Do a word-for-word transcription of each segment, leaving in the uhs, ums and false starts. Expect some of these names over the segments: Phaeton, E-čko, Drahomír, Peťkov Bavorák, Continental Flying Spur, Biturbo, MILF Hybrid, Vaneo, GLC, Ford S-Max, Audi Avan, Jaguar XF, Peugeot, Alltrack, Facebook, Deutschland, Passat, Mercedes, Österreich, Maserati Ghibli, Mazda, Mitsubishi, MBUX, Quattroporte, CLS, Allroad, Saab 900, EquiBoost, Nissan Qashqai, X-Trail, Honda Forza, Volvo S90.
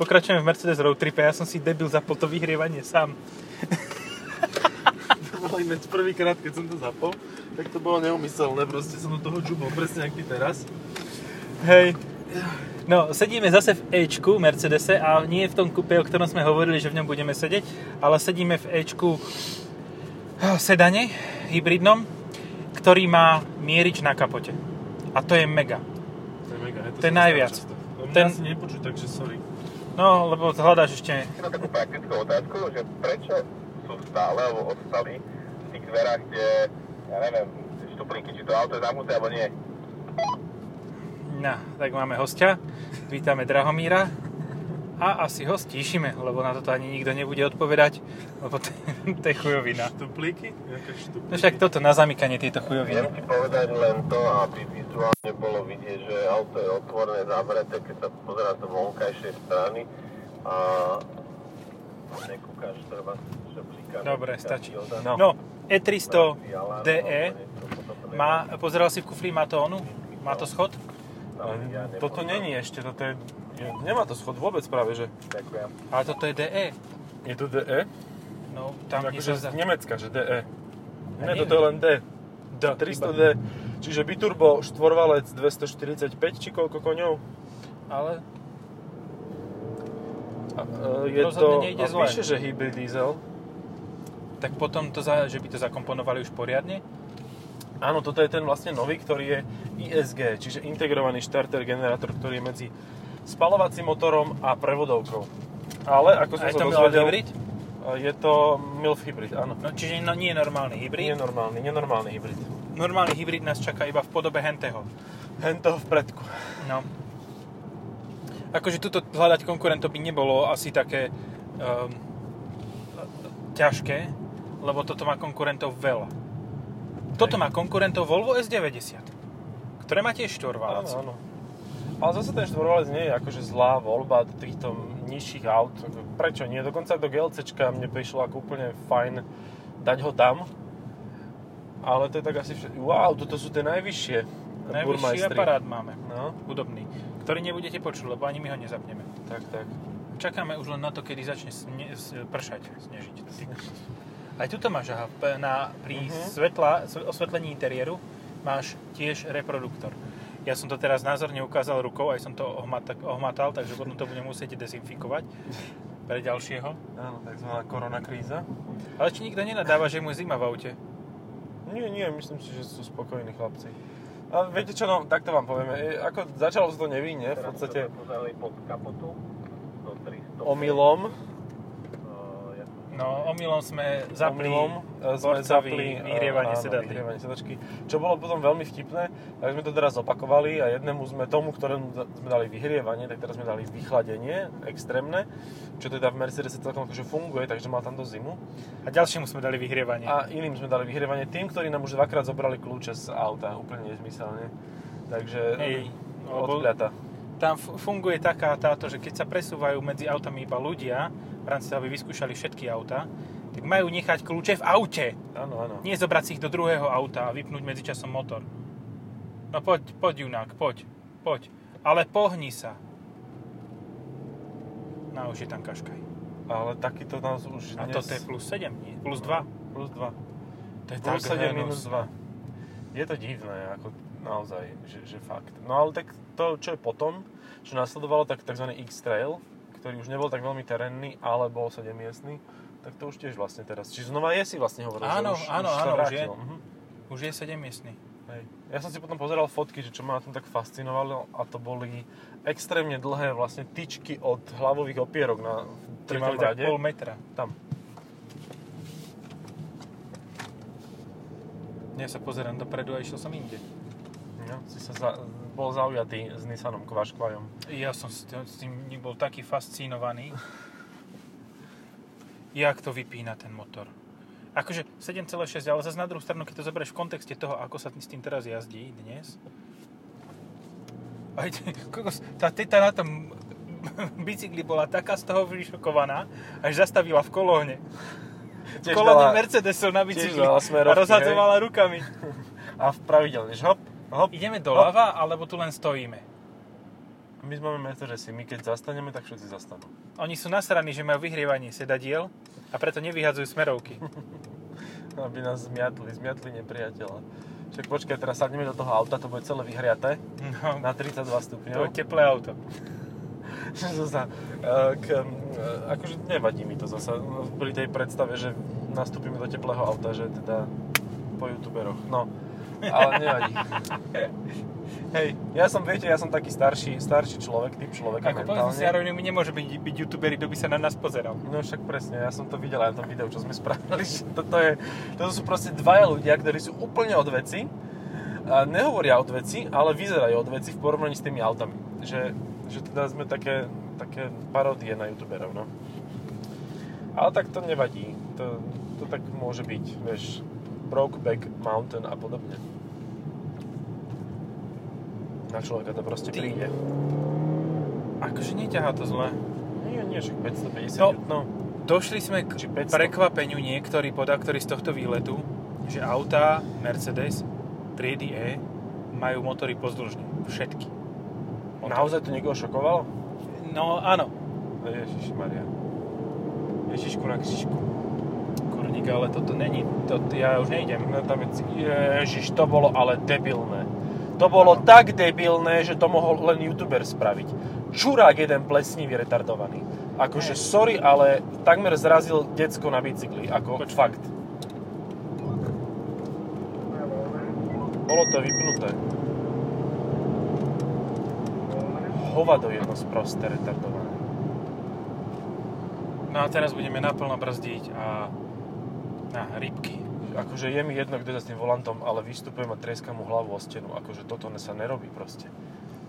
Pokračujem v Mercedes road tripe, ja som si debil zapol to vyhrievanie sám. To bolo ináč prvýkrát, keď som to zapol, tak to bolo neumyselné, proste som do toho džubol, presne jak ty teraz. Hej. No, sedíme zase v E-čku Mercedese a nie v tom kupe, o ktorom sme hovorili, že v ňom budeme sedieť, ale sedíme v E-čku sedane, hybridnom, ktorý má mierič na kapote. A to je mega. To je mega, je to, to je najviac. To mňa ten... si nepočuť, takže sorry. No, lebo hľadáš ešte... Mám takú praktickú otázku, že prečo sú stále, alebo ostali v tých dverách, kde, ja neviem, štuplinky, či to auto je zamknuté, alebo nie? No, tak máme hostia. Vítame Drahomíra. A asi ho stíšime, lebo na toto ani nikto nebude odpovedať, lebo to, to je chujovina. Štuplíky? Jaké štuplíky? No však toto, na zamykanie tieto chujoviny. Viem ti povedať len to, aby vizuálne bolo vidieť, že auto je otvorené, zavreté, keď sa pozerá do vonkajšej strany. A... nekúkaš, treba štuplíka. Dobre, stačí. No, no E tristo D E má, pozeral si v kufli, má to onu? Má to schod? Ja toto není ešte, toto je, je, nemá to schod vôbec práve, že? Ďakujem. Ale toto je D E. Je to D E? No, tam nie je... Z Nemecka, že D E. Ja ne, toto je len D. D. tristo D. Čiže Biturbo, štvorvalec, dvestoštyridsaťpäť, či koľko koňov? Ale... A, e, je to... A píše, že hybrid diesel. Tak potom to, za, že by to zakomponovali už poriadne? Áno, toto je ten vlastne nový, ktorý je I S G, čiže integrovaný starter generátor, ktorý je medzi spalovacím motorom a prevodovkou. Ale ako som sa dozvedel, je to MILF Hybrid, áno. No, čiže no, nie je normálny hybrid? Nie je normálny, nenormálny hybrid. Normálny hybrid nás čaká iba v podobe henteho. Henteho v predku. No. Akože tuto hľadať konkurentov by nebolo asi také um, ťažké, lebo toto má konkurentov veľa. Toto má konkurentov Volvo S deväťdesiat, ktoré má tiež štvorvalec. Áno, áno. Ale zase ten štvorvalec nie je akože zlá voľba do týchto nižších aut. Prečo nie? Dokonca do GLCčka mne prišlo ako úplne fajn dať ho tam. Ale to je tak asi všetko. Wow, toto sú tie najvyššie. Najvyšší aparát máme, no? Hudobný, ktorý nebudete počuť, lebo ani my ho nezapneme. Tak, tak. Čakáme už len na to, kedy začne sne- pršať, snežiť. Aj tuto máš, aha, na, pri uh-huh. svetla, osvetlení interiéru máš tiež reproduktor. Ja som to teraz názorne ukázal rukou, aj som to ohmatal, ohmatal takže potom to budem musieť dezinfikovať pre ďalšieho. Áno, takzvaná koronakríza. Ale či nikto nenadáva, že mu je zima v aute? Nie, nie, myslím si, že sú spokojní chlapci. A viete čo, no, takto vám povieme. Ako začalo sa to nevinne, v podstate... pod kapotu, do tristo. Omylom. No, omylom sme zapli, omylom, sme zapli vyhrievanie sedačky, čo bolo potom veľmi vtipné, tak sme to teraz opakovali a jednému sme tomu, ktorému sme dali vyhrievanie, tak teraz sme dali vychladenie extrémne, čo teda v Mercedese celkom akože funguje, takže má tam do zimu. A ďalšiemu sme dali vyhrievanie. A iným sme dali vyhrievanie, tým, ktorí nám už dvakrát zobrali kľúče z auta, úplne nezmyselne, takže hey, odkľata. Tam funguje taká táto, že keď sa presúvajú medzi autami iba ľudia, v rámci toho, aby vyskúšali všetky auta, tak majú nechať kľúče v aute. Áno, áno. Nie zobrať si ich do druhého auta a vypnúť medzičasom motor. No poď, poď, junák, poď, poď. Ale pohni sa. No už je tam Qashqai. Ale takýto nás už dnes... A toto je plus sedem, nie? Plus dva. No, plus dva. To je plus tak sedem minus dva. Je to divné, ako naozaj, že, že fakt. No ale tak to, čo je potom, čo nasledovalo, tak tzv. X-Trail, ktorý už nebol tak veľmi terénny, ale bol sedemmiestny, tak to už tiež vlastne teraz. Čiže znova je si vlastne hovoril, áno, že už, áno, už áno, už je, mhm. už je sedemmiestny. Hej. Ja som si potom pozeral fotky, že čo ma na tom tak fascinovalo, a to boli extrémne dlhé vlastne tyčky od hlavových opierok na treťom rade. Pol metra. Tam. Ja sa pozerám dopredu a išiel som inde. No, si sa za... bol zaujatý s Nissanom Qashqaiom. Ja som s tým nebol taký fascinovaný. Jak to vypína ten motor. Akože sedem celá šesť, ale zase na druhú stranu, keď to zoberieš v kontexte toho, ako sa s tým teraz jazdí dnes. Aj tá teta na tom bicykli bola taká z toho vyšokovaná, až zastavila v kolóne. V kolóne Mercedesu na bicykli. A rozhadzovala rukami. A v pravidelne, že hop. Hop. Ideme doľava, alebo tu len stojíme? my máme meto, že si my keď zastaneme, tak všetci zastanú. Oni sú nasraní, že majú vyhrievanie sedadiel a preto nevyhadzujú smerovky. Aby nás zmiatli, zmiatli nepriateľa. Čiže počkaj, teraz sadneme do toho auta, to bude celé vyhriaté, no, na tridsaťdva stupňov. To je teplé auto. Zasa, k, akože nevadí mi to zasa pri tej predstave, že nastúpime do teplého auta, že teda po youtuberoch, no, ale nevadí. Hej, ja som, viete, ja som taký starší, starší človek, typ človeka ako mentálne. Ako povedzme si, Aroňu, my nemôže byť, byť youtuberi, kto by sa na nás pozeral. No však presne, ja som to videl aj na tom videu, čo sme spravili, že toto je, toto sú proste dvaja ľudia, ktorí sú úplne od veci, nehovoria od veci, ale vyzerajú od veci v porovnaní s tými autami, že že teda sme také, také paródie na youtuberov, no. Ale tak to nevadí, to, to tak môže byť, vieš, Brokeback Mountain a podobne. Na človeka to proste Ty. príde. Akože neťahá to zle. Nie, nie, že päťstopäťdesiat. No, no. Došli sme k prekvapeniu niektorí podľa, ktorí z tohto výletu, že autá Mercedes triedy E majú motory pozdĺžne, všetky. Naozaj to niekoho šokovalo? No, áno. Ježiši Maria. Ježišku na křižku. Kurník, ale toto není. To, ja už nejdem. No, tam je... Ježiš, to bolo ale debilné. To bolo ano. tak debilné, že to mohol len youtuber spraviť. Čurák jeden plesnivý, retardovaný. Akože, hmm. sorry, ale takmer zrazil decko na bicykli. Ako Počkej. fakt. Bolo to vypnuté. Hovado jedno sproste retardované. No a teraz budeme naplno brzdiť a na rybky. Akože je mi jedno, kto je za tým volantom, ale vystupujem a trieskam mu hlavu o stenu. Akože toto sa nerobí proste.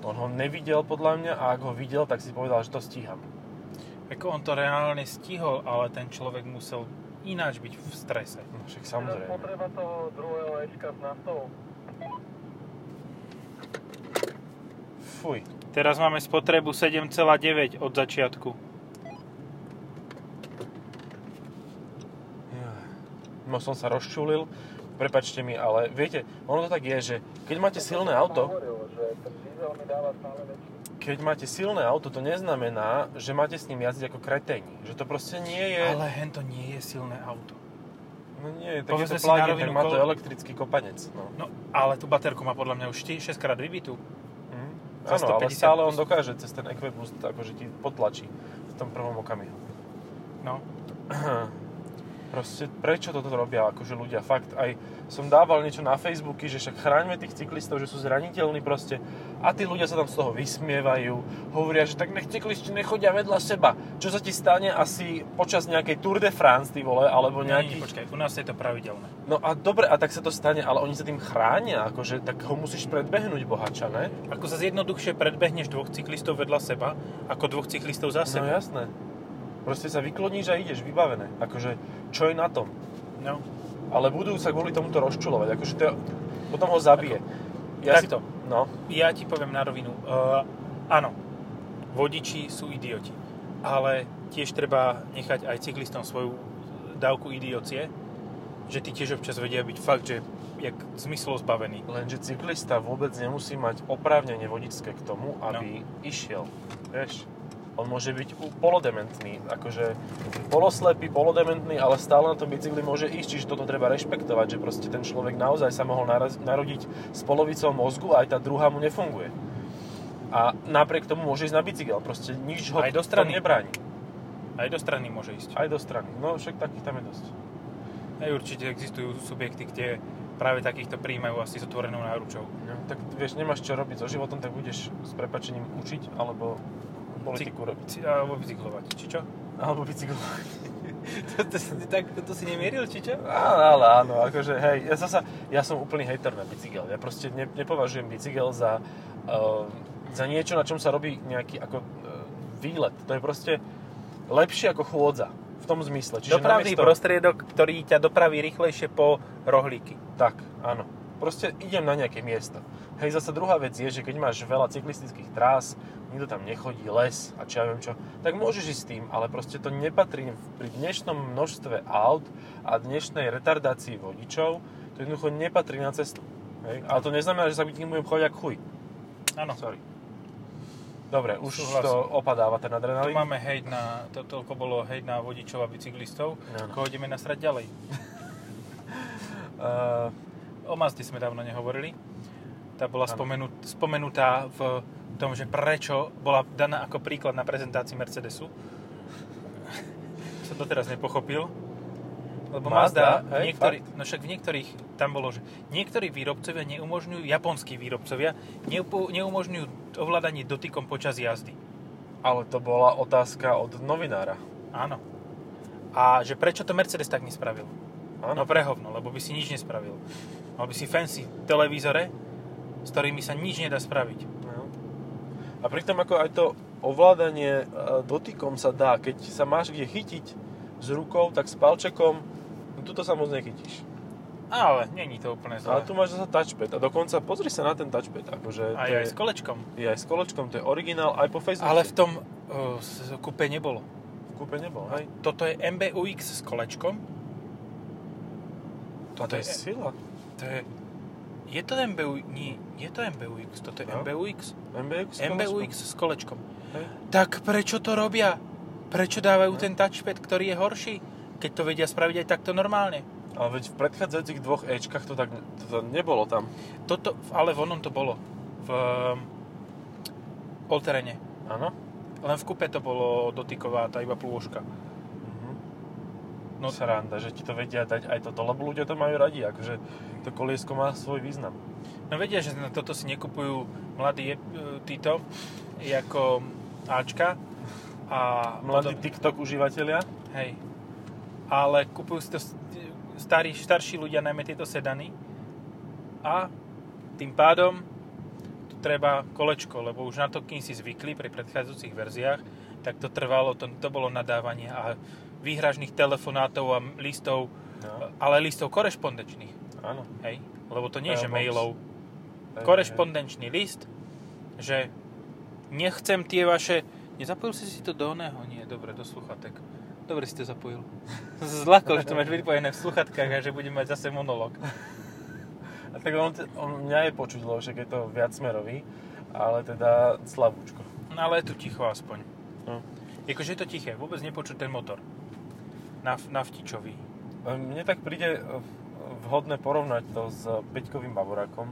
On ho nevidel podľa mňa a ak ho videl, tak si povedal, že to stíham. Ako on to reálne stihol, ale ten človek musel ináč byť v strese. No však samozrejme. Teraz potreba toho druhého E-čka s naftou. Fuj. Teraz máme spotrebu sedem celá deväť od začiatku. No som sa rozčulil, prepáčte mi, ale viete, ono to tak je, že keď máte silné auto, keď máte silné auto, to neznamená, že máte s ním jazdiť ako kreténi, že to proste nie je... Ale hen to nie je silné auto. No nie, tak je to plug-in, tak má to elektrický kopanec. No. no, ale tú baterku má podľa mňa už šesť krát vybitú. Áno, ale stále on dokáže cez ten EquiBoost, akože ti potlačí v tom prvom okamihu. No. Proste, prečo toto robia, akože ľudia, fakt, aj som dával niečo na Facebooky, že však chráňme tých cyklistov, že sú zraniteľní proste, a tí ľudia sa tam z toho vysmievajú, hovoria, že tak nech cyklisti nechodia vedľa seba, čo sa ti stane asi počas nejakej Tour de France, ty vole, alebo nejaký... Nie, počkaj, u nás je to pravidelné. No a dobre, a tak sa to stane, ale oni sa tým chránia, akože, tak ho musíš predbehnúť, bohača, ne? Ako sa jednoduchšie predbehneš dvoch cyklistov vedľa seba, ako dvoch cyklistov za seba. No jasné. Proste sa vykloníš a ideš, vybavené. Akože, čo je na tom? No. Ale budú sa kvôli tomuto rozčulovať, akože to je, potom ho zabije. Ako, ja takto, si, no. ja ti poviem na rovinu, uh, áno, vodiči sú idioti, ale tiež treba nechať aj cyklistom svoju dávku idiocie, že tí tiež občas vedia byť fakt, že jak zmyslu zbavený. Lenže cyklista vôbec nemusí mať oprávnenie vodičské k tomu, aby no. išiel, vieš? On môže byť polodementný, akože poloslepý, polodementný, ale stále na tom bicykli môže ísť, čiže toto treba rešpektovať, že proste ten človek naozaj sa mohol narodiť s polovicou mozgu a aj tá druhá mu nefunguje. A napriek tomu môže ísť na bicykel, proste nič ho to nebráni. Aj do strany môže ísť. Aj do strany, no však takých tam je dosť. Aj určite existujú subjekty, kde práve takýchto príjmajú asi s otvorenou náručou. No, tak vieš, nemáš čo robiť so životom, tak budeš s prepačením učiť, alebo... politiku robiť. Alebo bicyklovať, či čo? Alebo bicyklovať. to, to, to, tak, to, to si nemieril, či čo? Áno, áno, áno, akože hej, ja, zasa, ja som úplný hejter na bicykel. Ja proste ne, nepovažujem bicykel za, uh, za niečo, na čom sa robí nejaký ako, uh, výlet. To je proste lepšie ako chôdza. V tom zmysle. Čiže dopravný namiesto... prostriedok, ktorý ťa dopraví rýchlejšie po rohlíky. Tak, áno. Proste idem na nejaké miesto. Hej, zasa druhá vec je, že keď máš veľa cyklistických trás, nikto tam nechodí, les a čo ja viem čo, tak môžeš ísť s tým, ale proste to nepatrí pri dnešnom množstve aut a dnešnej retardácii vodičov, to jednoducho nepatrí na cestu. Hej? Ale to neznamená, že sa k tým budem chodiť ako chuj. Áno. Sorry. Dobre, už súhlasím. To opadáva ten adrenalín. Tu máme hejt na, to, toľko bolo hejt na vodičov a bicyklistov, no, no. Koho ideme nasrať ďalej. uh, o Mazde sme dávno nehovorili. Tá bola spomenut, spomenutá v tom, že prečo bola daná ako príklad na prezentácii Mercedesu. Som to teraz nepochopil. Lebo Mazda, Mazda hej, niektorý, no však v niektorých, tam bolo, že niektorí výrobcovia neumožňujú, japonskí výrobcovia, neumožňujú ovládanie dotykom počas jazdy. Ale to bola otázka od novinára. Áno. A že prečo to Mercedes tak nespravil? Áno. No prehovno, lebo by si nič nespravil. Mal by si fancy televízore, s ktorými sa nič nedá spraviť. No. A pritom ako aj to ovládanie dotykom sa dá, keď sa máš kde chytiť s rukou, tak s palčekom. No tuto sa moc nechytíš. Ale není to úplne zlé. Ale tu máš zase touchpad. A dokonca pozri sa na ten touchpad. Akože aj, aj je, s kolečkom. Je aj s kolečkom, to je originál aj po Facebooku. Ale v tom uh, kúpe nebolo. V kúpe nebolo, hej. Toto je M B U X s kolečkom. Toto to je, je sila. To je, je to M B U X? Nie, je to M B U X. Toto je no. M B U X. M B U X s kolečkom. S kolečkom. Hej. Tak prečo to robia? Prečo dávajú no. ten touchpad, ktorý je horší? Keď to vedia spraviť aj takto normálne. Ale veď v predchádzajúcich dvoch E-čkách to tak to nebolo tam. Toto, ale v onom to bolo. V Allterene. Áno. Len v kupe to bolo dotyková, tá iba plôžka. Mhm. No sranda, že ti to vedia dať aj toto, lebo ľudia to majú radi, akože to koliesko má svoj význam. No vedia, že na toto si nekupujú mladí títo, ako Ačka. A mladí potom... TikTok užívateľia. Hej. Ale kupujú si to starí, starší ľudia, najmä tieto sedany. A tým pádom tu treba kolečko, lebo už na to, kým si zvykli pri predchádzajúcich verziách, tak to trvalo, to, to bolo nadávanie a výhražných telefonátov a listov, no. ale listov korešpondenčných. Áno. Hej, lebo to nie je, že mailov. Hej, korešpondenčný hej. list, že nechcem tie vaše... Nezapojil si si to do oného? Nie, dobre, do sluchatek. Dobre si to zapojil. Zlakol, že to máš vypojené v sluchatkách a že budem mať zase monolog. A tak on, on mňa je počuť, lebo však je to viacmerový, ale teda slabúčko. No ale je tu ticho aspoň. No. Jakože je to tiché, vôbec nepočuť ten motor. Naftičový. Mne tak príde vhodné porovnať to s Peťkovým Bavorákom,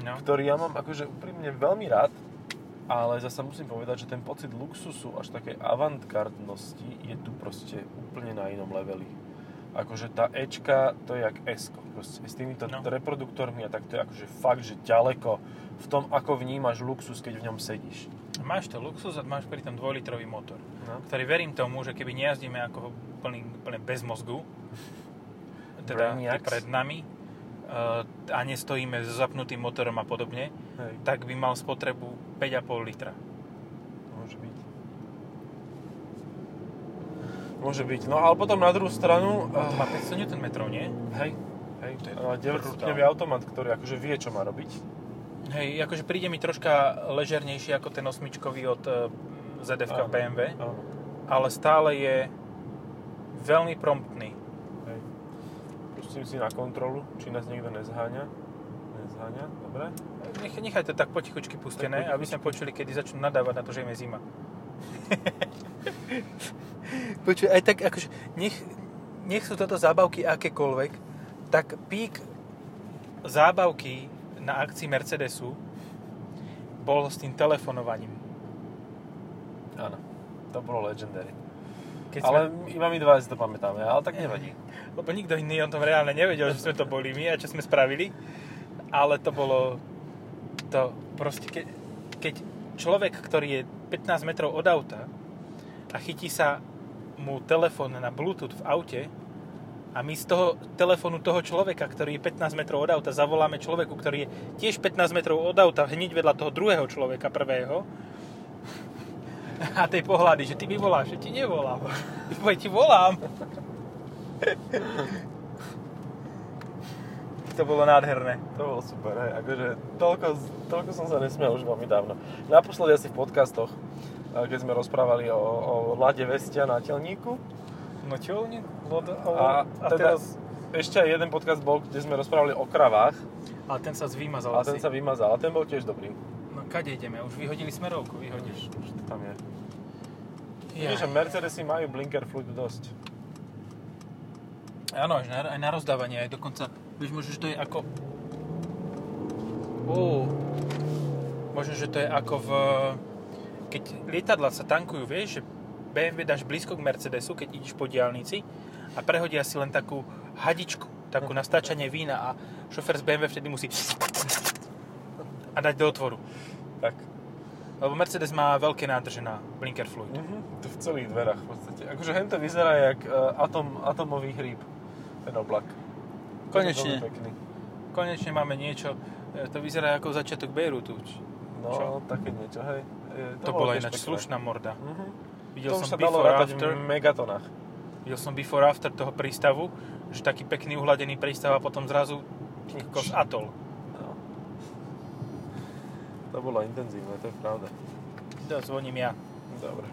no. ktorý ja mám akože úprimne veľmi rád. Ale zasa musím povedať, že ten pocit luxusu až takej avantgardnosti je tu proste úplne na inom leveli. Akože tá Ečka, to je jak S-ko. Proste s týmito no. reproduktormi a tak to je akože fakt, že ďaleko v tom, ako vnímaš luxus, keď v ňom sedíš. Máš to luxus a máš pri tom dvojlitrový motor, no. ktorý verím tomu, že keby nejazdíme ako plný, plne bez mozgu, teda pred nami, a nestojíme s zapnutým motorom a podobne, hej. tak by mal spotrebu päť a pol litra. Môže byť. Môže byť. No ale potom na druhú stranu... To má päťsto newtonmetrov, nie? Hej. Hej. deväťstupňový automat, ktorý akože vie, čo má robiť. Hej, akože príde mi troška ležernejší ako ten osmičkový od zet ef ká áno, bé em vé, áno. ale stále je veľmi promptný. Pustím si na kontrolu, či nás niekto nezháňa. Nezháňa, dobre. Nech, nechaj to tak potichučky pustené, tak aby sme počuli, kedy začnú nadávať na to, že im je zima. Počuj, aj tak akože, nech, nech sú toto zábavky akékoľvek, tak pík zábavky na akcii Mercedesu bol s tým telefonovaním. Áno, to bolo legendary. Keď ale sme... iba my dva si to pamätáme, ale tak nevadí. Lebo nikto iný o tom reálne nevedel, že sme to boli my a čo sme spravili. Ale to bolo to proste, keď, keď človek, ktorý je pätnásť metrov od auta a chytí sa mu telefón na Bluetooth v aute a my z toho telefónu toho človeka, ktorý je pätnásť metrov od auta, zavoláme človeku, ktorý je tiež pätnásť metrov od auta hneď vedľa toho druhého človeka, prvého, a tej pohľady, že ty mi voláš, že ti nevolám. Poď, ti volám. To bolo nádherné. To bolo super, hej. Akože toľko, toľko som sa nesmiel už veľmi dávno. Naposledy asi v podcastoch, keď sme rozprávali o, o Lade Vestia na telníku. No telník? A, a teda teraz... ešte jeden podcast bol, kde sme rozprávali o kravách. A ten sa zvýmazal. A ten sa vymazal. A ten bol tiež dobrý. No, Kade ideme? Už vyhodili smerovku, vyhodíš. Už, už to tam je. Ja. Vidíš, že Mercedesy majú blinker fluid dosť. Áno, aj na, aj na rozdávanie, aj dokonca. Víš, možno, že to je ako... Uuu. Možno, že to je ako v... Keď lietadla sa tankujú, vieš, že bé em vé dáš blízko k Mercedesu, keď ideš po diaľnici a prehodia si len takú hadičku, takú na stáčanie vína a šofér z bé em vé vtedy musí a dať do otvoru. Tak. Lebo Mercedes má veľké nádrže na blinker fluid. Mhm, to v celých dverách v podstate. Akože hen to vyzerá jak atom, atomový hríb, ten oblak. Konečne. Konečne máme niečo. To vyzerá ako začiatok Bejrútu. No, také niečo, hej. To, to bola ináč slušná morda. Uh-huh. Videl to som sa dalo rátať v megatonách. Videl som before after toho prístavu, že taký pekný uhladený prístav a potom zrazu kos atol. No. To bolo intenzívne, to je pravda. Ja zvoním ja. Dobre.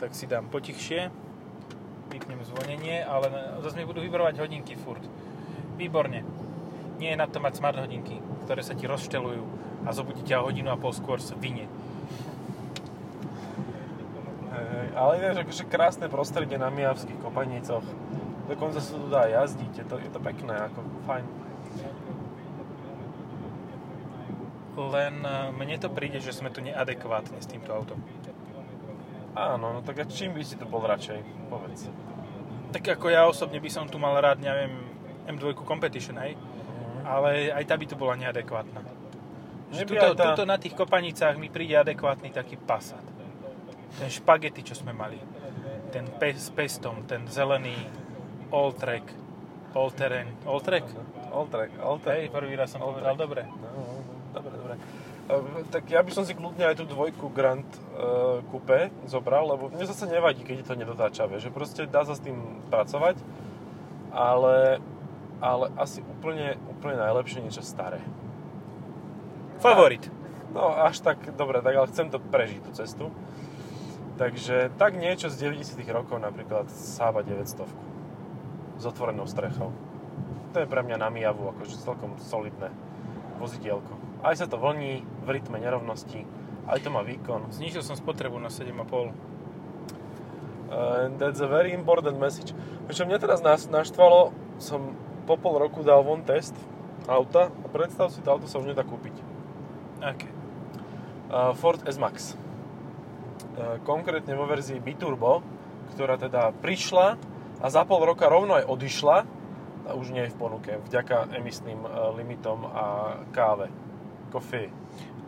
Tak si dám potichšie. Vypnem zvonenie, ale zase mi budú vybrovať hodinky furt. Výborne. Nie je na to mať smart hodinky, ktoré sa ti rozštelujú a zobudí ťa hodinu a pol skôr sa vynie. Ale je akože krásne prostredie na mijavských kopanicoch. Dokonca sa tu dá jazdiť, je to, je to pekné, ako fajn. Len mne to príde, že sme tu neadekvátni s týmto autom. Áno, no tak a čím by si to bol radšej, povedz. Tak ako ja osobne by som tu mal rád, neviem, em dva Competition, hej? Mm. Ale aj tá by to bola neadekvátna. Tuto, tá... tuto na tých kopanicách mi príde adekvátny taký Passat. Ten špagety, čo sme mali, ten pes, s pestom, ten zelený Alltrack, all-terrain, Alltrack? Alltrack, Alltrack. Hej, prvý raz som povedal, dobre. No, dobre, dobre. Uh, tak ja by som si kľudne aj tú dvojku Grand uh, Coupe zobral, lebo mne zase nevadí, keď je to nedotáčavé, že proste dá sa s tým pracovať, ale, ale asi úplne, úplne najlepšie niečo staré. Favorit. No, až tak, dobre, tak ale chcem to prežiť, tú cestu. Takže tak niečo z deväťdesiatych rokov, napríklad Saab deväťsto s otvorenou strechou. To je pre mňa na mijavu akože celkom solidné vozidielko. Aj sa to vlní v rytme nerovnosti, aj to má výkon. Znížil som spotrebu na sedem a pol. And that's a very important message. Čo mňa teraz naštvalo, som po pol roku dal von test auta a predstav si, to auto sa už nedá kúpiť. Aké? Okay. Uh, Ford S-Max. Konkrétne vo verzii Biturbo, ktorá teda prišla a za pol roka rovno aj odišla a už nie je v ponuke, vďaka emisným limitom a káve, kofí.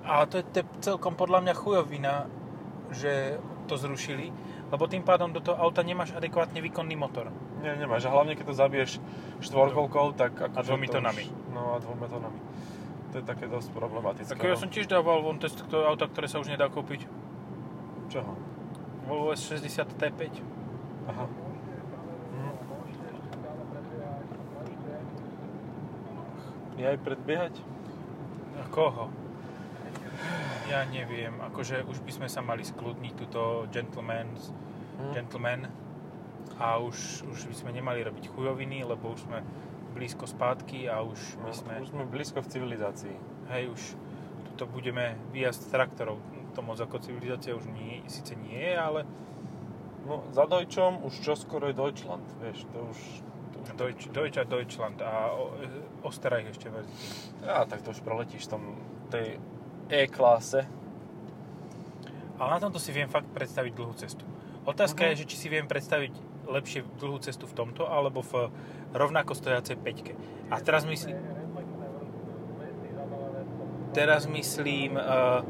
A to je te, celkom podľa mňa chujovina, že to zrušili, lebo tým pádom do toho auta nemáš adekvátne výkonný motor. Nie, nemáš, a hlavne keď to zabiješ štvorkolkou, tak... A dvomi tonami. No a dvomi tonami. To je také dosť problematické. Tak ja som tiež dával von test toho auta, ktoré sa už nedá kúpiť. Čoho? Volvo es šesťdesiat té päť. Aha. Hm. Je aj predbiehať? A koho? Ja neviem. Akože už by sme sa mali skľudniť túto gentleman's hm. gentleman a už, už by sme nemali robiť chujoviny, lebo už sme blízko spátky a už no, my sme... Už sme blízko v civilizácii. Hej, už tuto budeme výjazd traktorov. To moc ako civilizácia už nie, síce nie je, ale... No, za Deutschom už čoskoro je Deutschland, vieš, to už... To už... Deutsch, Deutsch a Deutschland a Österreich ešte verzí. Á, tak to už preletíš tam tej E-klase. Ale na tomto si viem fakt predstaviť dlhú cestu. Otázka uh-huh. je, že či si viem predstaviť lepšie dlhú cestu v tomto, alebo v rovnako stojacej peťke. A teraz myslím... Teraz myslím... Uh...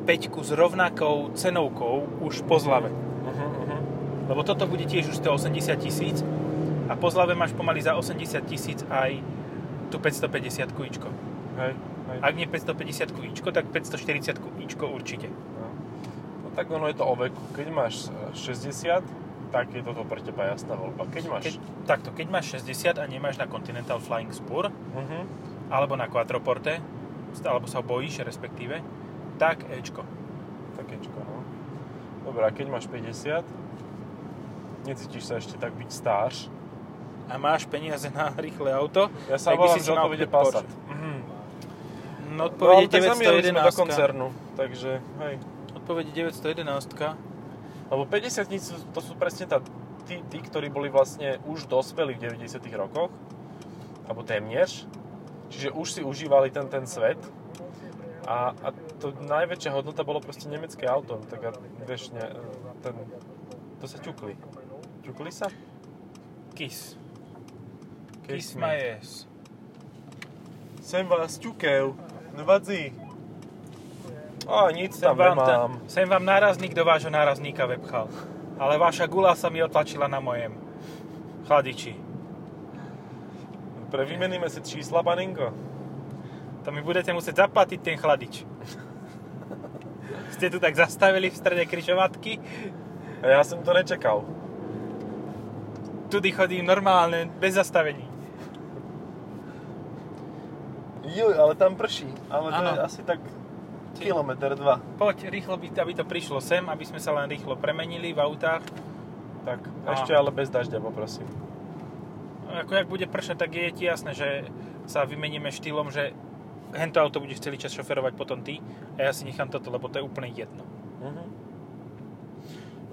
peťku s rovnakou cenovkou už po zlave. Uh-huh, uh-huh. Lebo toto bude tiež už stoosemdesiat tisíc a po zlave máš pomaly za osemdesiat tisíc aj tu päťstopäťdesiatku ičko. Hej, hej. Ak nie päťstopäťdesiatku ičko, tak päťstoštyridsiatku ičko určite. No. No tak ono je to o veku. Keď máš šesťdesiat, tak je toto pre teba jasná voľba. Keď máš... Keď, takto, keď máš šesťdesiat a nemáš na Continental Flying Spur, uh-huh. alebo na Quattroporte, alebo sa bojíš, respektíve, tak E-čko. Tak E-čko, no. Dobre, a keď máš päťdesiat, necítiš sa ešte tak byť stáž. A máš peniaze na rýchle auto, ja tak by si to mal byť Passat. Mm. No odpovedie no, deväťstojedenásť do koncernu, takže hej. Odpovede deväťstojedenásť. Lebo päťdesiatnice to sú presne tá, tí, tí, ktorí boli vlastne už dospeli v deväťdesiatych rokoch, alebo témnež, čiže už si užívali ten, ten svet a, a to najväčšia hodnota bolo proste nemecké auto, tak a, vieš, ne, ten, to sa ťukli. Ťukli sa? Kiss. Kiss, Kiss my ass. Sem vás ťukev, nevadzi. A nic sem tam vám nemám. Ten, sem vám nárazník do vášho nárazníka vepchal. Ale vaša gula sa mi otlačila na mojem chladiči. Prevymeníme si čísla, paninko. To mi budete musieť zaplatiť ten chladič. Ste tu tak zastavili v strede križovatky. Ja som to nečakal. Tudy chodím normálne, bez zastavení. Juj, ale tam prší. Ale ano. To je asi tak... Kilometr, dva. Poď, rýchlo, by, aby to prišlo sem, aby sme sa len rýchlo premenili v autách. Tak, a ešte ale bez dažďa, poprosím. Ako jak bude pršať, tak je ti jasné, že sa vymeníme štýlom, že hento auto budeš celý čas šoferovať potom ty a ja si nechám toto, lebo to je úplne jedno. Mhm.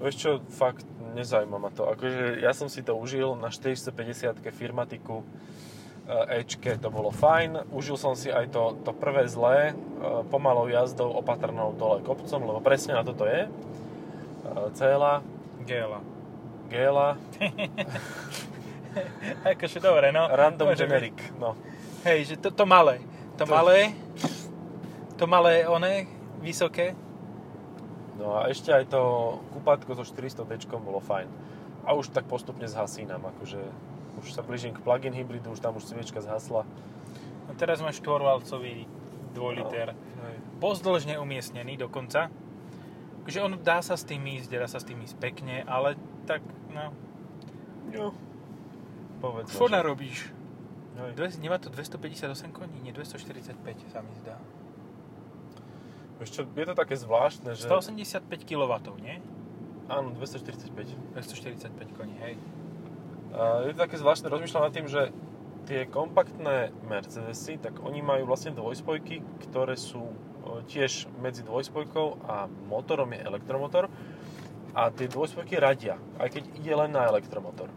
Vieš čo, fakt nezaujíma ma to. Akože ja som si to užil na štyristopäťdesiatke firmatiku. E-čke, to bolo fajn. Užil som si aj to, to prvé zlé, pomalou jazdou, opatrnou dole kopcom, lebo presne na toto je. Cela. Gela. Gela. Akože dobre, no. Random môžeme. Generic, no. Hej, že to, to malé. To, to malé. To malé, oné, vysoké. No a ešte aj to kupátko so štyristo dé bolo fajn. A už tak postupne zhasínam, akože... Už sa blížim k plug-in hybridu, už tam už sviečka zhasla. No teraz máš štvorvalcový dvojliter. No, pozdĺžne umiestnený dokonca. Takže on dá sa s tým ísť, dá sa s tým ísť pekne, ale tak, no... Jo. Povedz. Čo narobíš? Nemá to dvestopäťdesiatosem koní? Nie, dvestoštyridsaťpäť sa mi zdá. Ešte je to také zvláštne, že... stoosemdesiatpäť kilowattov, nie? Áno, dvestoštyridsaťpäť. dvestoštyridsaťpäť koní, hej. Uh, je to také zvláštne, rozmýšľam nad tým, že tie kompaktné Mercedesy, tak oni majú vlastne dvojspojky, ktoré sú uh, tiež medzi dvojspojkou a motorom je elektromotor a tie dvojspojky radia, aj keď ide len na elektromotor.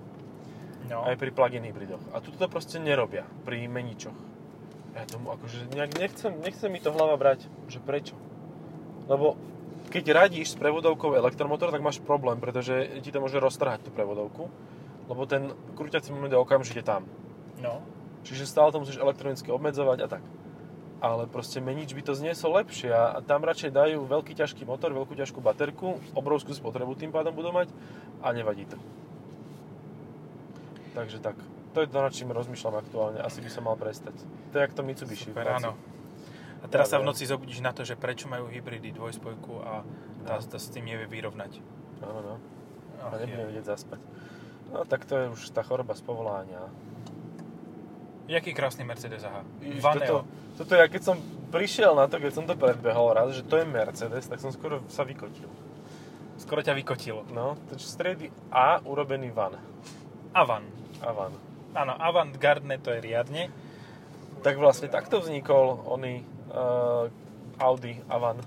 No. Aj pri plug-in hybridoch. A tu to proste nerobia pri meničoch. Ja tomu akože nejak nechcem, nechcem mi to hlava brať, že prečo? Lebo keď radíš s prevodovkou elektromotor, tak máš problém, pretože ti to môže roztrhať tú prevodovku. Lebo ten krúťací moment je okamžite tam. No. Čiže stále to musíš elektronicky obmedzovať a tak. Ale proste menič by to zniesol lepšie a tam radšej dajú veľký ťažký motor, veľkú ťažkú baterku, obrovskú spotrebu tým pádom budú mať a nevadí to. Takže tak. To je to, nad čím rozmýšľam aktuálne. Asi by som mal prestať. To je jak to Mitsubishi. Super, áno. A teraz sa v noci zobudíš na to, že prečo majú hybridy dvojspojku a tá, no. tá s tým nevie vyrovnať. Áno, no. A nebudem vedieť zaspať. No tak to je už tá choroba z povolania. Jaký krásny Mercedes, aha. Vaneo. Toto, toto ja keď som prišiel na to, keď som to predbehol raz, že to je Mercedes, tak som skoro sa vykotil. Skoro ťa vykotilo. No, to je striedy A urobený van. Avan. Avan. Áno, avantgardné to je riadne. Tak vlastne takto vznikol oný uh, Audi Avan.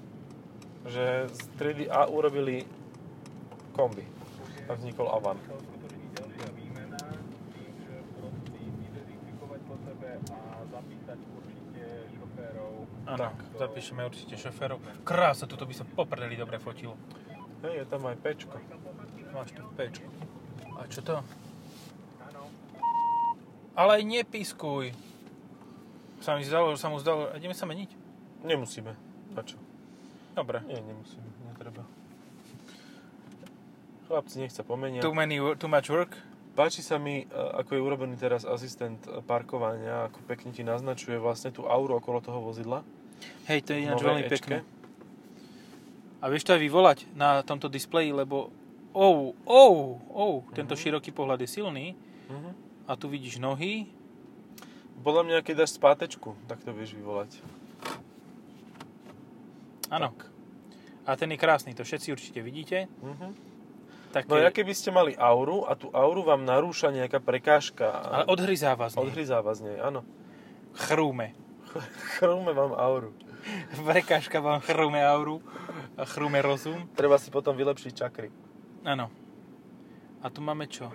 Že striedy A urobili kombi. A vznikol Avan. Áno, zapíšeme určite šoférov. Krása, toto by sa poprdeli dobre fotilo. Hej, je tam aj pečko. Máš tu pečko. A čo to? Ale aj nepískuj. Sa mi zdalo, sa mu zdalo. Ideme sa meniť? Nemusíme. A čo? Dobre. Nie, nemusíme. Netreba. Chlapci, nech sa pomenia. Too many, too much work? Páči sa mi, ako je urobený teraz asistent parkovania, ako pekne ti naznačuje vlastne tú auru okolo toho vozidla. Hej, to je ináč veľmi pekné. A vieš to aj vyvolať na tomto displeji, lebo ou, oh, ou, oh, ou, oh, tento uh-huh. široký pohľad je silný. Uh-huh. A tu vidíš nohy. Podľa mňa, keď dáš spátečku, tak to vieš vyvolať. Áno. A ten je krásny, to všetci určite vidíte. Uh-huh. Také... No ja keby ste mali auru a tú auru vám narúša nejaká prekážka. Ale odhryzá vás nie. Odhryzá vás nie, áno. Chrúme. Chrúme vám auru. Prekážka vám chrúme auru a chrúme rozum. Treba si potom vylepšiť čakry. Áno. A tu máme čo?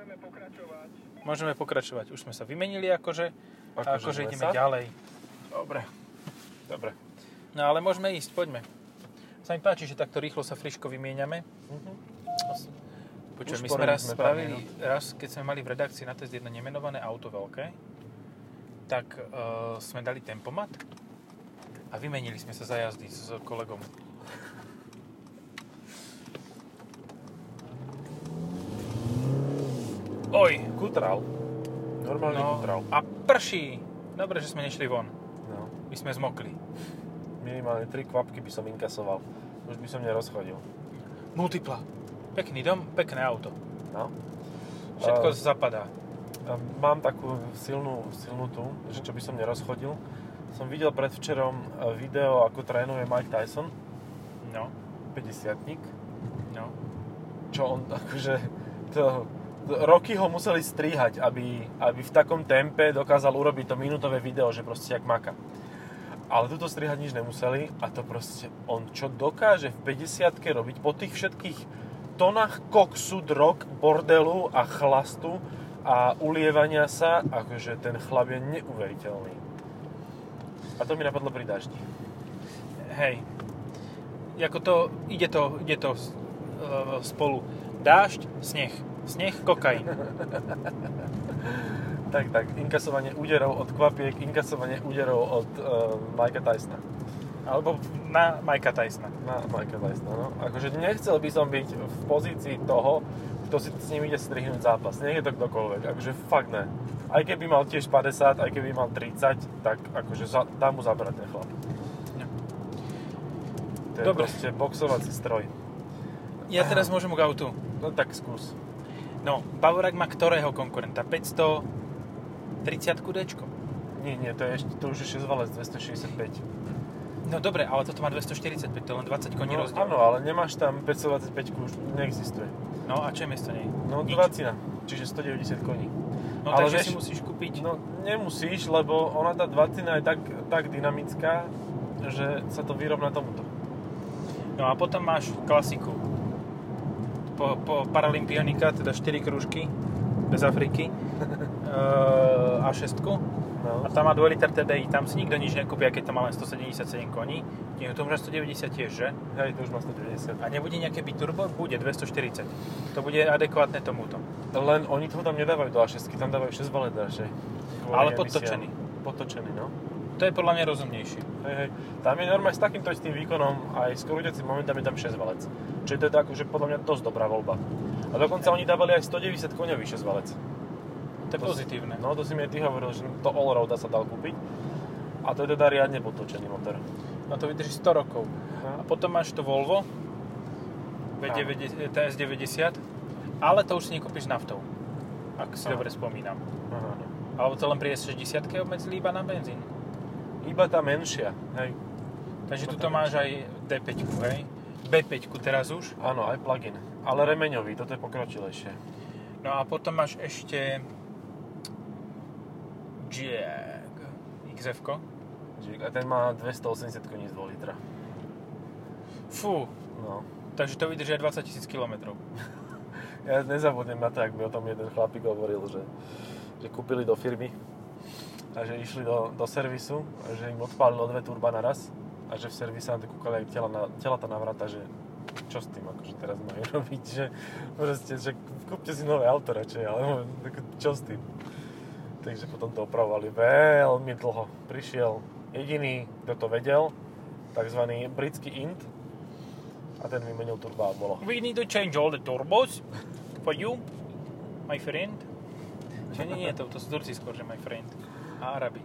Môžeme pokračovať. Môžeme pokračovať. Už sme sa vymenili akože. Akože, akože ideme sa? Ďalej. Dobre. Dobre. No ale môžeme ísť, poďme. Sa mi páči, že takto rýchlo sa friško vymieňame. Mhm. Počujem, my sme raz sme spravili, raz, keď sme mali v redakcii na test jedno nemenované auto veľké, tak e, sme dali tempomat a vymenili sme sa za jazdy s kolegom. Oj, kutral. Normálny no, kutral. A prší. Dobre, že sme nešli von. No. My sme zmokli. Minimálne tri kvapky by som inkasoval. Už by som nerozchodil. Multipla. Pekný dom, pekné auto. No. Všetko uh, zapadá. Uh, mám takú silnú, silnú tú, že čo by som nerozchodil. Som videl predvčerom video, ako trénuje Mike Tyson. No. päťdesiatnik. No. Čo on, akože, to, to, roky ho museli strihať, aby, aby v takom tempe dokázal urobiť to minútové video, že proste jak maka. Ale tuto strihať nič nemuseli a to proste, on čo dokáže v päťdesiatke robiť po tých všetkých tonách koksu, drog, bordelu a chlastu a ulievania sa, akože ten chlap je neuveriteľný. A to mi napadlo pri daždi. Hej. Jako to, ide to, ide to uh, spolu. Dážď, sneh. Sneh, kokain. tak, tak. Inkasovanie úderov od kvapiek, inkasovanie úderov od uh, Mikea Tysona. Alebo na Mikea Tysona. Na Mikea Tysona, no. Akože nechcel by som byť v pozícii toho, kto si s ním ide strihnúť zápas. Nech je to kdokoľvek. Akože fakt ne. Aj keby mal tiež päťdesiat, aj keby mal tridsať, tak akože za, dá mu zabrať ten chlap. No. To je dobre. Proste boxovací stroj. Ja teraz môžem k autu. No tak skús. No, Bavorák má ktorého konkurenta? päťstotridsať D-čko? Nie, nie, to, je, to už je šesťvalec dvestošesťdesiatpäť. No dobre, ale toto má dvestoštyridsaťpäť, to len dvadsať koní no, rozdiel. Áno, ale nemáš tam päťstodvadsaťpäť, už neexistuje. No a čo je miesto nej? No dvadsať, čiže stodeväťdesiat koní. No ale takže vieš, si musíš kúpiť. No nemusíš, lebo ona tá dvadsať je tak, tak dynamická, že sa to vyrovná tomuto. No a potom máš klasiku. Po, po Paralympionika, teda štyri krúžky, bez Afriky, a šestku. No. A tam má dva liter té dé í, tam si nikto nič nekúpia, keď tam má len stosedemdesiatsedem koní. Nie, to už má stodeväťdesiat tiež, že? Hej, to už má stodeväťdesiat. A nebude nejaké biturbo? Bude, dvestoštyridsať. To bude adekvátne tomuto. Len oni toho tam nedávajú do á šesť, tam dávajú šesťvalec radšej. Ale podtočený. Podtočený, no. To je podľa mňa rozumnejšie. Hej, hej. Tam je normálne s takýmto istým výkonom, aj s krúťacím momentom je tam šesťvalec. Čiže to je tak, že podľa mňa dosť dobrá voľba. A dokonca hej. Oni dávali aj stodeväťdesiat koňový šesťvalec. To je pozitívne. No, to si mi aj ty hovoril, že to Allroada sa dal kúpiť. A to je teda riadne podtočený motor. No to vydrží sto rokov. Aha. A potom máš to Volvo es deväťdesiat, ale to už si nekúpiš naftou. Ak si aha. Dobre spomínam. Aha. Alebo to len pri es šesťdesiatke obmedzili iba na benzín. Iba tá menšia, hej. Takže tuto máš aj dé päť, hej. bé päť teraz už. Áno, aj plug-in. Ale remeňový, toto je pokročilejšie. No a potom máš ešte Jaguar iks ef ko. A ten má dvestoosemdesiat koní z dva litra. Fú. No. Takže to vydržia dvadsaťtisíc kilometrov. Ja nezabudnem na to, ak mi o tom jeden chlapík hovoril, že, že kúpili do firmy a že išli do, do servisu a že im odpálilo dve turba naraz a že v servise na to kúkali aj tela, tela tá navrata, že čo s tým akože teraz majú robiť, že proste, že kúpte si nové auto radšej, ale čo s tým? Takže potom to opravovali veľmi dlho. Prišiel jediný, kto to vedel, takzvaný britský Ind, a ten vymenil turbo a bolo. We need to change all the turbos for you, my friend. Čiže nie, nie, to, to sú Turci skôr, že my friend. A Arabi.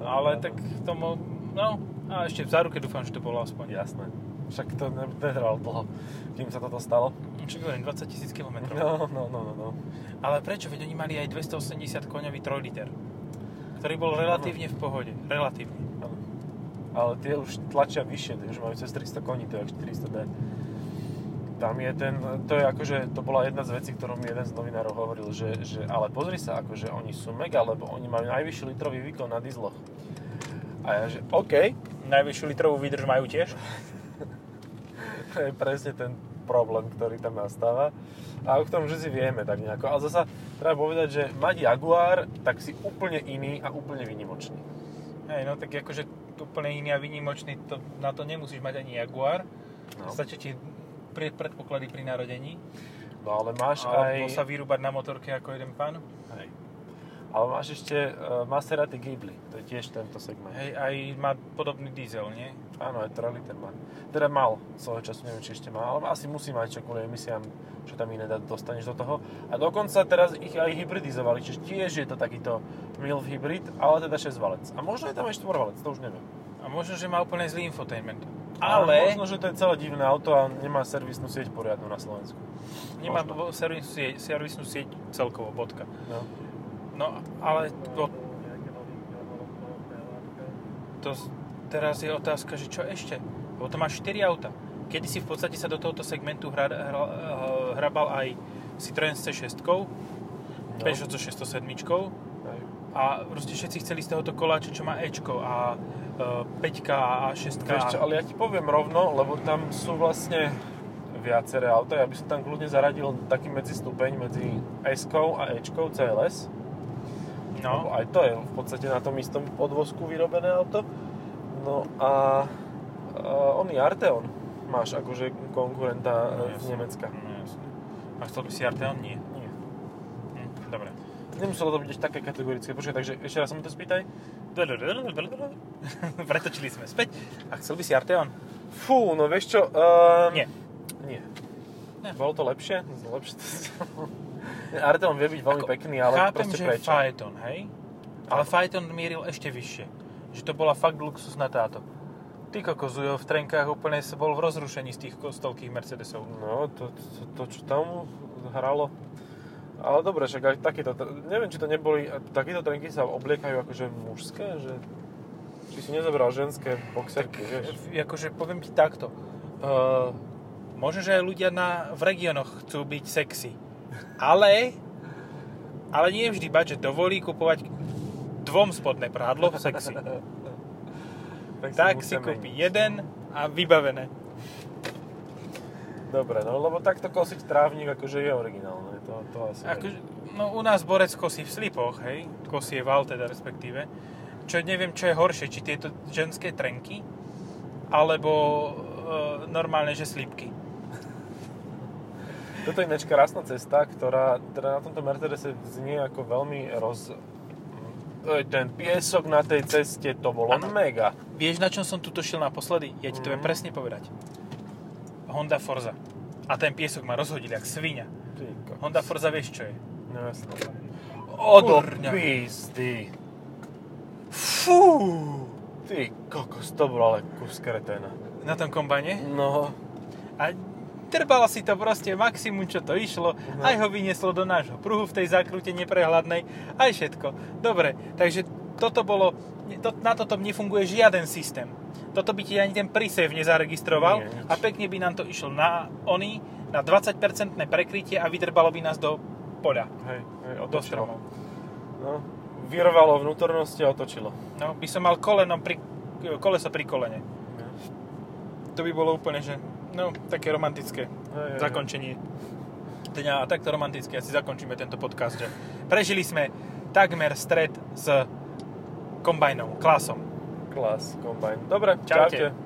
Ale tak tomu, no, a ešte v záruke dúfam, že to bolo aspoň. Jasné. Však to netrvalo dlho, kým sa toto stalo. Však len dvadsaťtisíc kilometrov. No, no, no, no. Ale prečo? Veď oni mali aj dvestoosemdesiat koňový trojliter, ktorý bol relatívne v pohode. Relatívne. Ano. Ale tie už tlačia vyššie, tie už majú cez tristo koní, to je štyristo D. Tam je ten, to je akože, to bola jedna z vecí, ktorú mi jeden z novinárov hovoril, že, že ale pozri sa, akože oni sú mega, lebo oni majú najvyšší litrový výkon na dizloch. A ja že OK. Najvyššiu litrovú výdrž majú tiež? To je presne ten problém, ktorý tam nastáva a o ktorom všetci vieme tak nejako. Ale zasa treba povedať, že mať Jaguar, tak si úplne iný a úplne výnimočný. Hej, no tak akože úplne iný a výnimočný, to, na to nemusíš mať ani Jaguar. No. Stačí ti predpoklady pri narodení. No ale máš a aj... Alebo sa vyrúbať na motorke ako jeden pán. Hej. Ale máš ešte uh, Maserati Ghibli, to je tiež tento segment. Hej, aj má podobný diesel, nie? Áno, aj tri liter má. Teda mal svojho času, neviem, či ešte má, ale asi musí mať, čo kvôli emisiám, čo tam iné dostaneš do toho. A dokonca teraz ich aj hybridizovali, čiže tiež je to takýto MILF Hybrid, ale teda šesťvalec. A možno je tam aj štvorvalec, to už neviem. A možno, že má úplne zlý infotainment. Ale... A možno, že to je celé divné auto a nemá servisnú sieť poriadnu na Slovensku. Nemá servisnú sieť, servisnú sieť celkovo, bodka. No. No, ale to, to teraz je otázka, že čo ešte? Lebo to má štyri auta. Kedy si v podstate sa do tohoto segmentu hra, hra, hrabal aj Citroën s cé šesť, no. Peugeot s šesťstosedem, aj. A proste všetci chceli z tohoto koláča, čo má E-čko a päťka a A šesť. Vieš čo, ale ja ti poviem rovno, lebo tam sú vlastne viaceré auta. Ja by som tam kľudne zaradil taký medzistupeň medzi S-kou a E-čkou cé el es. No. Aj to je v podstate na tom istom podvozku vyrobené auto. No a uh, oný Arteon máš akože konkurenta no, z Nemecka. No, jasne. A chcel by si Arteon? Nie. Nie. Hm, dobre. Nemuselo to byť ešte také kategorické. Počkaj, takže ešte raz sa mi to spýtaj. Pretočili sme späť. A chcel by si Arteon? Fú, no vieš čo? Um, nie. Nie. Ne. Bolo to lepšie? Lepšie to Arteon vie byť veľmi ako, pekný, ale chápem, proste prečo. Chápem, že Phaeton, hej? Ale Phaeton mieril ešte vyššie. Že to bola fakt luxusná táto. Ty kokozujo, v trenkách úplne sa bol v rozrušení z tých stolkých Mercedesov. No, to, to, to čo tam hralo. Ale dobre, však aj takýto, neviem, či to neboli, takýto trenky sa obliekajú akože mužské, že... Či si nezabral ženské boxerky, tak, vieš? Akože poviem ti takto. Uh, možno, že aj ľudia na, v regiónoch chcú byť sexy. Ale, ale nie vždy budget dovolí kupovať dvom spodné prádlo sexy. tak tak si kúpi jeden a vybavené. Dobre, no lebo takto kosiť trávnik akože je originálne. To, to asi akože, no u nás borec kosí v slipoch, hej? Kosie val teda respektíve. Čo neviem, čo je horšie, či tieto ženské trenky, alebo e, normálne, že slipky. Toto je ináč krásna cesta, ktorá teda na tomto Mercedese znie ako veľmi roz... Ten piesok na tej ceste, to bolo ano. Mega. Vieš, na čom som tu šiel naposledy? Ja ti to viem mm. presne povedať. Honda Forza. A ten piesok ma rozhodil, jak svinia. Honda Forza, vieš, čo je? No, jasno. Odorňa. Pizdy. Fú. Ty kokos, to bolo ale kus kreténa. Na tom kombajne? No. A... Trbalo si to proste maximum, čo to išlo. No. Aj ho vynieslo do nášho pruhu v tej zákrute neprehľadnej. Aj všetko. Dobre, takže toto bolo... To, na toto nefunguje žiaden systém. Toto by ti ani ten prísev nezaregistroval. Nie, a pekne by nám to išlo na oný, na dvadsať percent prekrytie a vydrbalo by nás do poľa. Hej, hej, do stromov. No, vyrvalo vnútornosti a otočilo. No, by som mal kolenom pri, koleso pri kolene. Ja. To by bolo úplne, že... No, také romantické aj, aj, zakončenie dňa. A takto romantické asi zakončíme tento podcast, že prežili sme takmer stret s kombajnom, klasom. Klas, kombajn. Dobre, čaute. čaute.